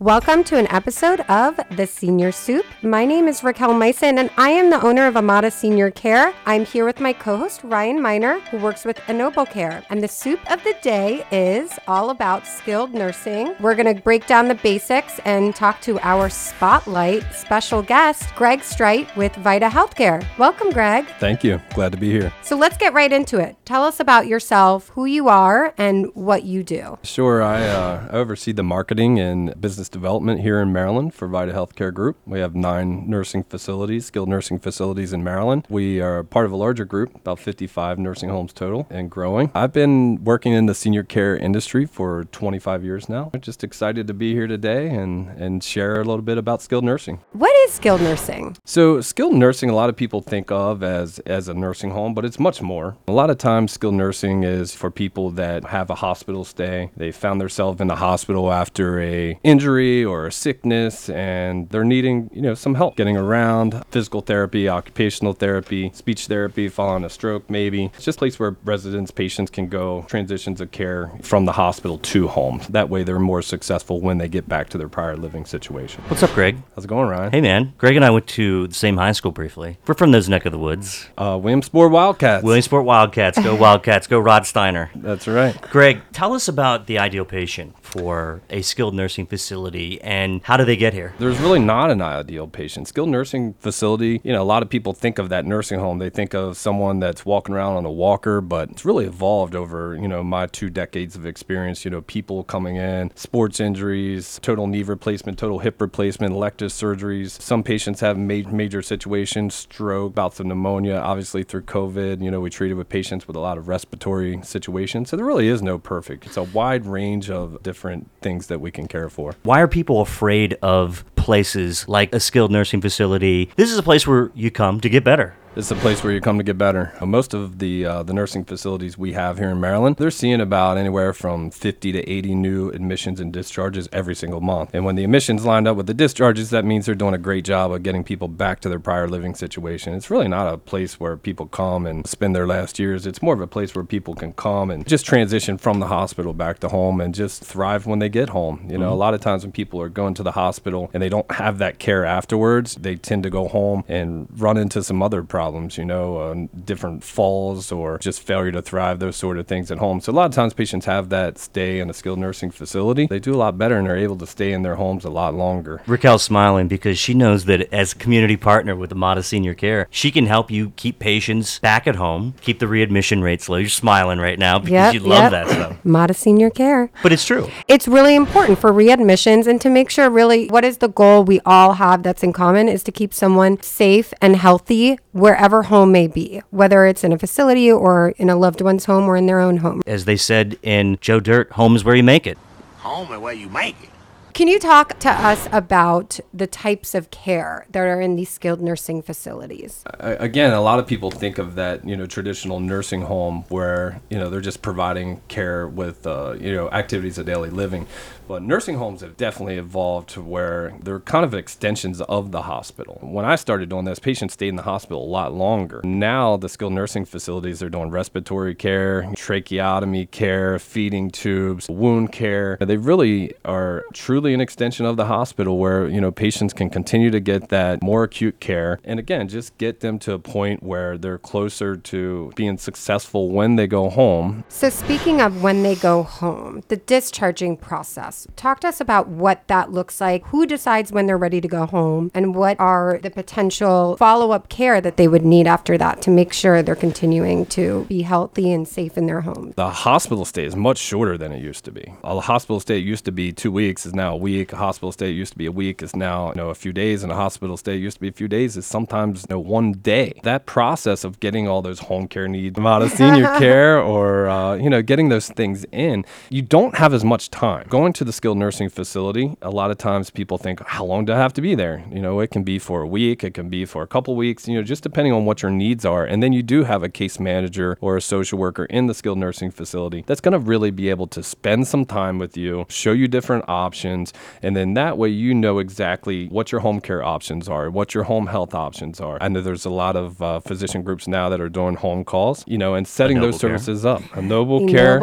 Welcome to an episode of The Senior Soup. My name is Raquel Micit, and I am the owner of Amada Senior Care. I'm here with my co-host, Ryan Miner, who works with Ennoble Care. And the soup of the day is all about skilled nursing. We're going to break down the basics and talk to our spotlight special guest, Greg Strite with Vita Healthcare. Welcome, Greg. Thank you. Glad to be here. So let's get right into it. Tell us about yourself, who you are, and what you do. Sure. I oversee the marketing and business development here in Maryland for Vita Healthcare Group. We have 9 nursing facilities, skilled nursing facilities in Maryland. We are part of a larger group, about 55 nursing homes total and growing. I've been working in the senior care industry for 25 years now. I'm just excited to be here today and share a little bit about skilled nursing. What is skilled nursing? So skilled nursing, a lot of people think of as a nursing home, but it's much more. A lot of times skilled nursing is for people that have a hospital stay. They found themselves in the hospital after an injury or a sickness, and they're needing, some help getting around, physical therapy, occupational therapy, speech therapy, following a stroke maybe. It's just a place where residents, patients can go, transitions of care from the hospital to home. That way they're more successful when they get back to their prior living situation. What's up, Greg? How's it going, Ryan? Hey, man. Greg and I went to the same high school briefly. We're from those neck of the woods. Williamsport Wildcats. Williamsport Wildcats. Go Wildcats. Go Rod Steiner. That's right. Greg, tell us about the ideal patient for a skilled nursing facility. And how do they get here? There's really not an ideal patient. Skilled nursing facility, a lot of people think of that nursing home. They think of someone that's walking around on a walker, but it's really evolved over, my 2 decades of experience, people coming in, sports injuries, total knee replacement, total hip replacement, elective surgeries. Some patients have major situations, stroke, bouts of pneumonia, obviously through COVID, we treated with patients with a lot of respiratory situations. So there really is no perfect. It's a wide range of different things that we can care for. Why are people afraid of places like a skilled nursing facility? This is a place where you come to get better. It's a place where you come to get better. Most of the nursing facilities we have here in Maryland, they're seeing about anywhere from 50 to 80 new admissions and discharges every single month. And when the admissions lined up with the discharges, that means they're doing a great job of getting people back to their prior living situation. It's really not a place where people come and spend their last years. It's more of a place where people can come and just transition from the hospital back to home and just thrive when they get home. Mm-hmm. A lot of times when people are going to the hospital and they don't have that care afterwards, they tend to go home and run into some other problems, different falls or just failure to thrive, those sort of things at home. So a lot of times patients have that stay in a skilled nursing facility. They do a lot better and are able to stay in their homes a lot longer. Raquel's smiling because she knows that as a community partner with Amada Senior Care, she can help you keep patients back at home, keep the readmission rates low. You're smiling right now because you love that stuff. Amada Senior Care. But it's true. It's really important for readmissions and to make sure really what is the goal we all have that's in common is to keep someone safe and healthy wherever home may be, whether it's in a facility or in a loved one's home or in their own home. As they said in Joe Dirt, home is where you make it. Home is where you make it. Can you talk to us about the types of care that are in these skilled nursing facilities? Again, a lot of people think of that, traditional nursing home where, they're just providing care with, activities of daily living. But nursing homes have definitely evolved to where they're kind of extensions of the hospital. When I started doing this, patients stayed in the hospital a lot longer. Now the skilled nursing facilities are doing respiratory care, tracheotomy care, feeding tubes, wound care. They really are truly an extension of the hospital where, patients can continue to get that more acute care. And again, just get them to a point where they're closer to being successful when they go home. So speaking of when they go home, the discharging process. Talk to us about what that looks like, who decides when they're ready to go home, and what are the potential follow-up care that they would need after that to make sure they're continuing to be healthy and safe in their home. The hospital stay is much shorter than it used to be. A hospital stay used to be 2 weeks is now a week. A hospital stay used to be a week is now a few days, and a hospital stay used to be a few days is sometimes 1 day. That process of getting all those home care needs, Amada Senior Care, or getting those things in, you don't have as much time. Going to the skilled nursing facility, a lot of times people think, how long do I have to be there? It can be for a week, it can be for a couple weeks, just depending on what your needs are. And then you do have a case manager or a social worker in the skilled nursing facility that's going to really be able to spend some time with you, show you different options, and then that way you know exactly what your home care options are, what your home health options are. I know there's a lot of physician groups now that are doing home calls, and setting those services up. Ennoble Care.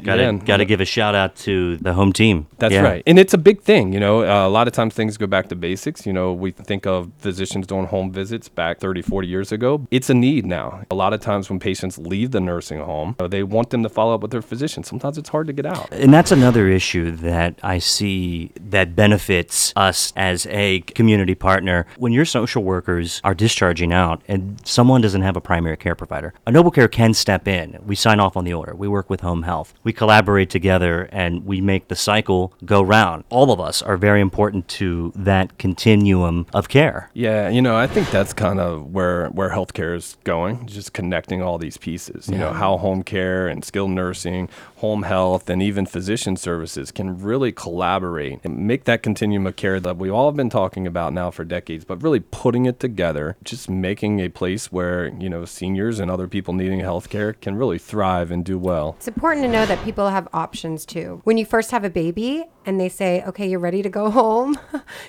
Got to give a shout out to the home team. team. That's right. And it's a big thing. You know, a lot of times things go back to basics. You know, we think of physicians doing home visits back 30, 40 years ago. It's a need now. A lot of times when patients leave the nursing home, they want them to follow up with their physician. Sometimes it's hard to get out. And that's another issue that I see that benefits us as a community partner. When your social workers are discharging out and someone doesn't have a primary care provider, Ennoble Care can step in. We sign off on the order. We work with home health. We collaborate together and we make the cycle go round. All of us are very important to that continuum of care. Yeah, you know, I think that's kind of where healthcare is going, just connecting all these pieces. You know, how home care and skilled nursing, home health, and even physician services can really collaborate and make that continuum of care that we all have been talking about now for decades, but really putting it together, just making a place where, you know, seniors and other people needing healthcare can really thrive and do well. It's important to know that people have options too. When you first have a baby and they say, okay, you're ready to go home,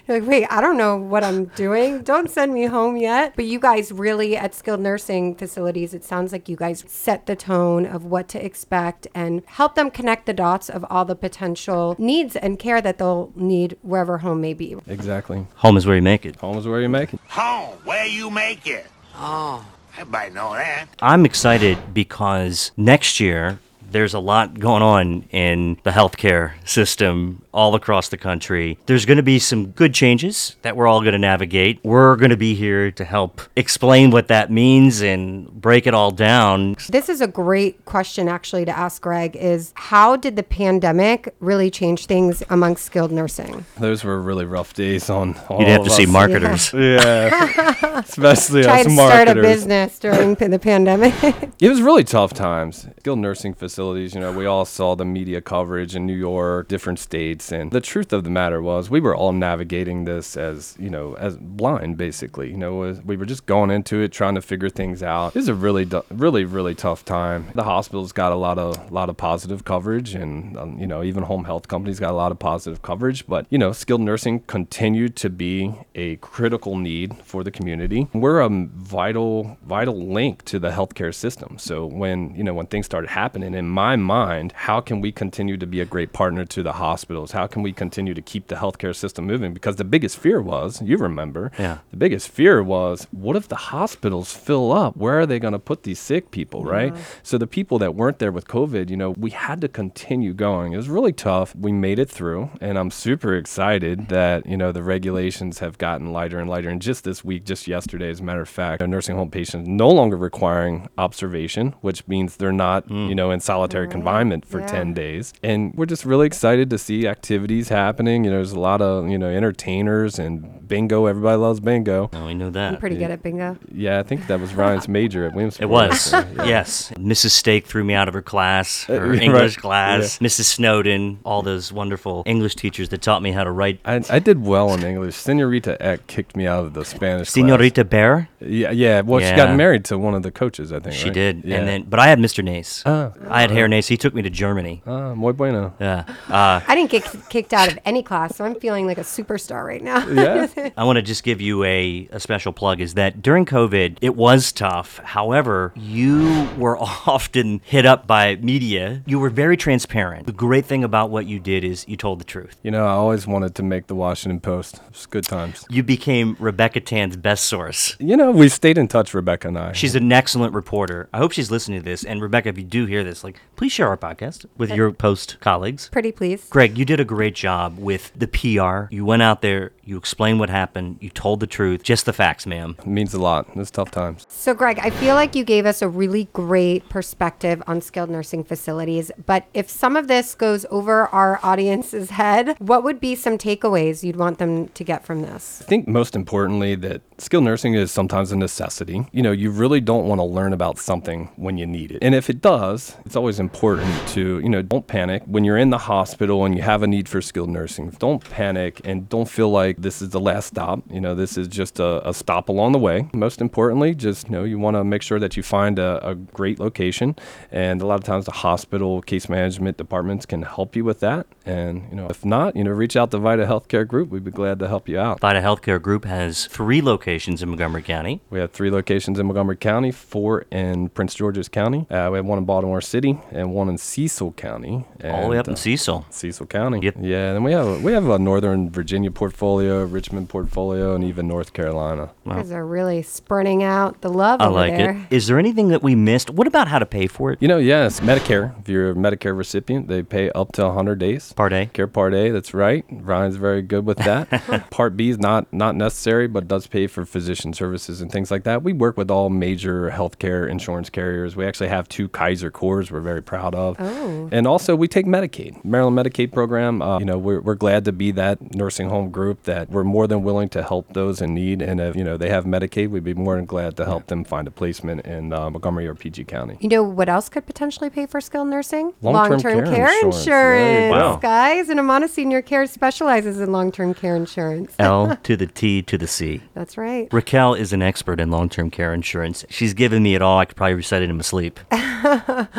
you're like, wait, I don't know what I'm doing. Don't send me home yet. But you guys really, at skilled nursing facilities, it sounds like you guys set the tone of what to expect and help them connect the dots of all the potential needs and care that they'll need wherever home may be. Exactly. Home is where you make it. Home is where you make it. Home, where you make it. Oh, everybody know that. I'm excited because next year, there's a lot going on in the healthcare system all across the country. There's going to be some good changes that we're all going to navigate. We're going to be here to help explain what that means and break it all down. This is a great question, actually, to ask Greg, is how did the pandemic really change things amongst skilled nursing? Those were really rough days on all of us. You'd have to see marketers. Yeah. Especially us marketers. Try to start a business during the pandemic. It was really tough times. Skilled nursing facilities, you know, we all saw the media coverage in New York, different states, and the truth of the matter was we were all navigating this as, you know, as blind, basically. You know, we were just going into it, trying to figure things out. It was a really tough time. The hospitals got a lot of positive coverage, and you know, even home health companies got a lot of positive coverage, but you know, skilled nursing continued to be a critical need for the community. We're a vital link to the healthcare system. So when things started happening in my mind, how can we continue to be a great partner to the hospitals? How can we continue to keep the healthcare system moving? Because the biggest fear was, you remember, the biggest fear was, what if the hospitals fill up? Where are they going to put these sick people, right? So the people that weren't there with COVID, you know, we had to continue going. It was really tough. We made it through, and I'm super excited that, you know, the regulations have gotten lighter and lighter. And just this week, just yesterday, as a matter of fact, a nursing home patient no longer requiring observation, which means they're not, you know, in solitary confinement for 10 days. And we're just really excited to see activities happening. You know, there's a lot of, you know, entertainers and bingo. Everybody loves bingo. Oh, we know that. I'm pretty good at bingo. Yeah, I think that was Ryan's major at Williamsport. It was, yes. Mrs. Steak threw me out of her class, her English class. Yeah. Mrs. Snowden, all those wonderful English teachers that taught me how to write. I did well in English. Senorita Eck kicked me out of the Spanish Senorita class. Bear? Yeah. Well, she got married to one of the coaches, I think, she did. Yeah. But I had Mr. Nace. I had hair nace. He took me to Germany. Muy bueno. Yeah. I didn't get kicked out of any class, so I'm feeling like a superstar right now. Yeah. I want to just give you a special plug is that during COVID, it was tough. However, you were often hit up by media. You were very transparent. The great thing about what you did is you told the truth. You know, I always wanted to make the Washington Post. It was good times. You became Rebecca Tan's best source. You know, we stayed in touch, Rebecca and I. She's an excellent reporter. I hope she's listening to this. And Rebecca, if you do hear this, like, please share our podcast with your Post colleagues. Pretty please. Greg, you did a great job with the PR. You went out there, you explained what happened, you told the truth, just the facts, ma'am. It means a lot. It's tough times. So, Greg, I feel like you gave us a really great perspective on skilled nursing facilities, but if some of this goes over our audience's head, what would be some takeaways you'd want them to get from this? I think most importantly that skilled nursing is sometimes a necessity. You know, you really don't want to learn about something when you need it. And if it does, it's always important to, you know, don't panic. When you're in the hospital and you have a need for skilled nursing, don't panic and don't feel like this is the last stop. You know, this is just a stop along the way. Most importantly, just, you know, you want to make sure that you find a great location. And a lot of times the hospital case management departments can help you with that. And, you know, if not, you know, reach out to Vita Healthcare Group. We'd be glad to help you out. Vita Healthcare Group has 3 locations in Montgomery County. We have 3 locations in Montgomery County, 4 in Prince George's County. We have one in Baltimore City. and one in Cecil County. And, all the way up in Cecil. Cecil County. Yep. Yeah, and we have a Northern Virginia portfolio, Richmond portfolio, and even North Carolina. Wow. You guys are really spreading out the love over there. I like it. Is there anything that we missed? What about how to pay for it? You know, yes, Medicare. If you're a Medicare recipient, they pay up to 100 days. Part A. Care Part A, that's right. Ryan's very good with that. Part B is not necessary, but does pay for physician services and things like that. We work with all major healthcare insurance carriers. We actually have 2 Kaiser Cores we're very proud of. Oh. And also we take Medicaid, Maryland Medicaid program. We're glad to be that nursing home group that we're more than willing to help those in need. And if, they have Medicaid, we'd be more than glad to help them find a placement in Montgomery or PG County. You know what else could potentially pay for skilled nursing? Long-term care insurance. Wow. Guys, and Amada Senior Care specializes in long-term care insurance. L to the T to the C. That's right. Raquel is an expert in long-term care insurance. She's given me it all. I could probably recite it in my sleep.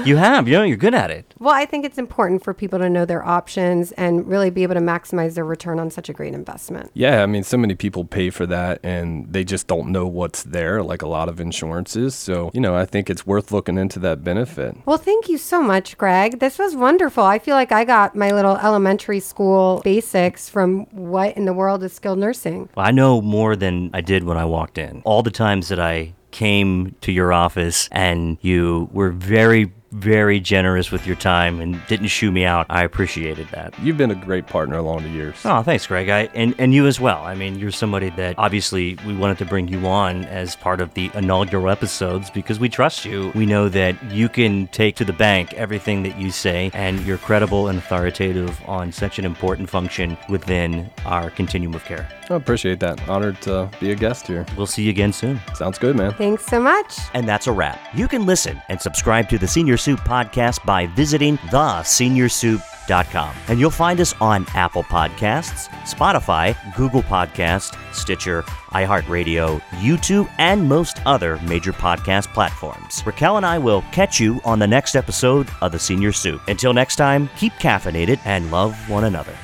You have. You're good at it. Well, I think it's important for people to know their options and really be able to maximize their return on such a great investment. Yeah, I mean, so many people pay for that and they just don't know what's there, like a lot of insurances. So, I think it's worth looking into that benefit. Well, thank you so much, Greg. This was wonderful. I feel like I got my little elementary school basics from what in the world is skilled nursing. Well, I know more than I did when I walked in. All the times that I came to your office and you were very, very generous with your time and didn't shoo me out. I appreciated that. You've been a great partner along the years. Oh, thanks, Greg. And you as well. I mean, you're somebody that obviously we wanted to bring you on as part of the inaugural episodes because we trust you. We know that you can take to the bank everything that you say, and you're credible and authoritative on such an important function within our continuum of care. I appreciate that. Honored to be a guest here. We'll see you again soon. Sounds good, man. Thanks so much. And that's a wrap. You can listen and subscribe to the Senior Soup Podcast by visiting thesenioursoup.com. And you'll find us on Apple Podcasts, Spotify, Google Podcasts, Stitcher, iHeartRadio, YouTube, and most other major podcast platforms. Raquel and I will catch you on the next episode of The Senior Soup. Until next time, keep caffeinated and love one another.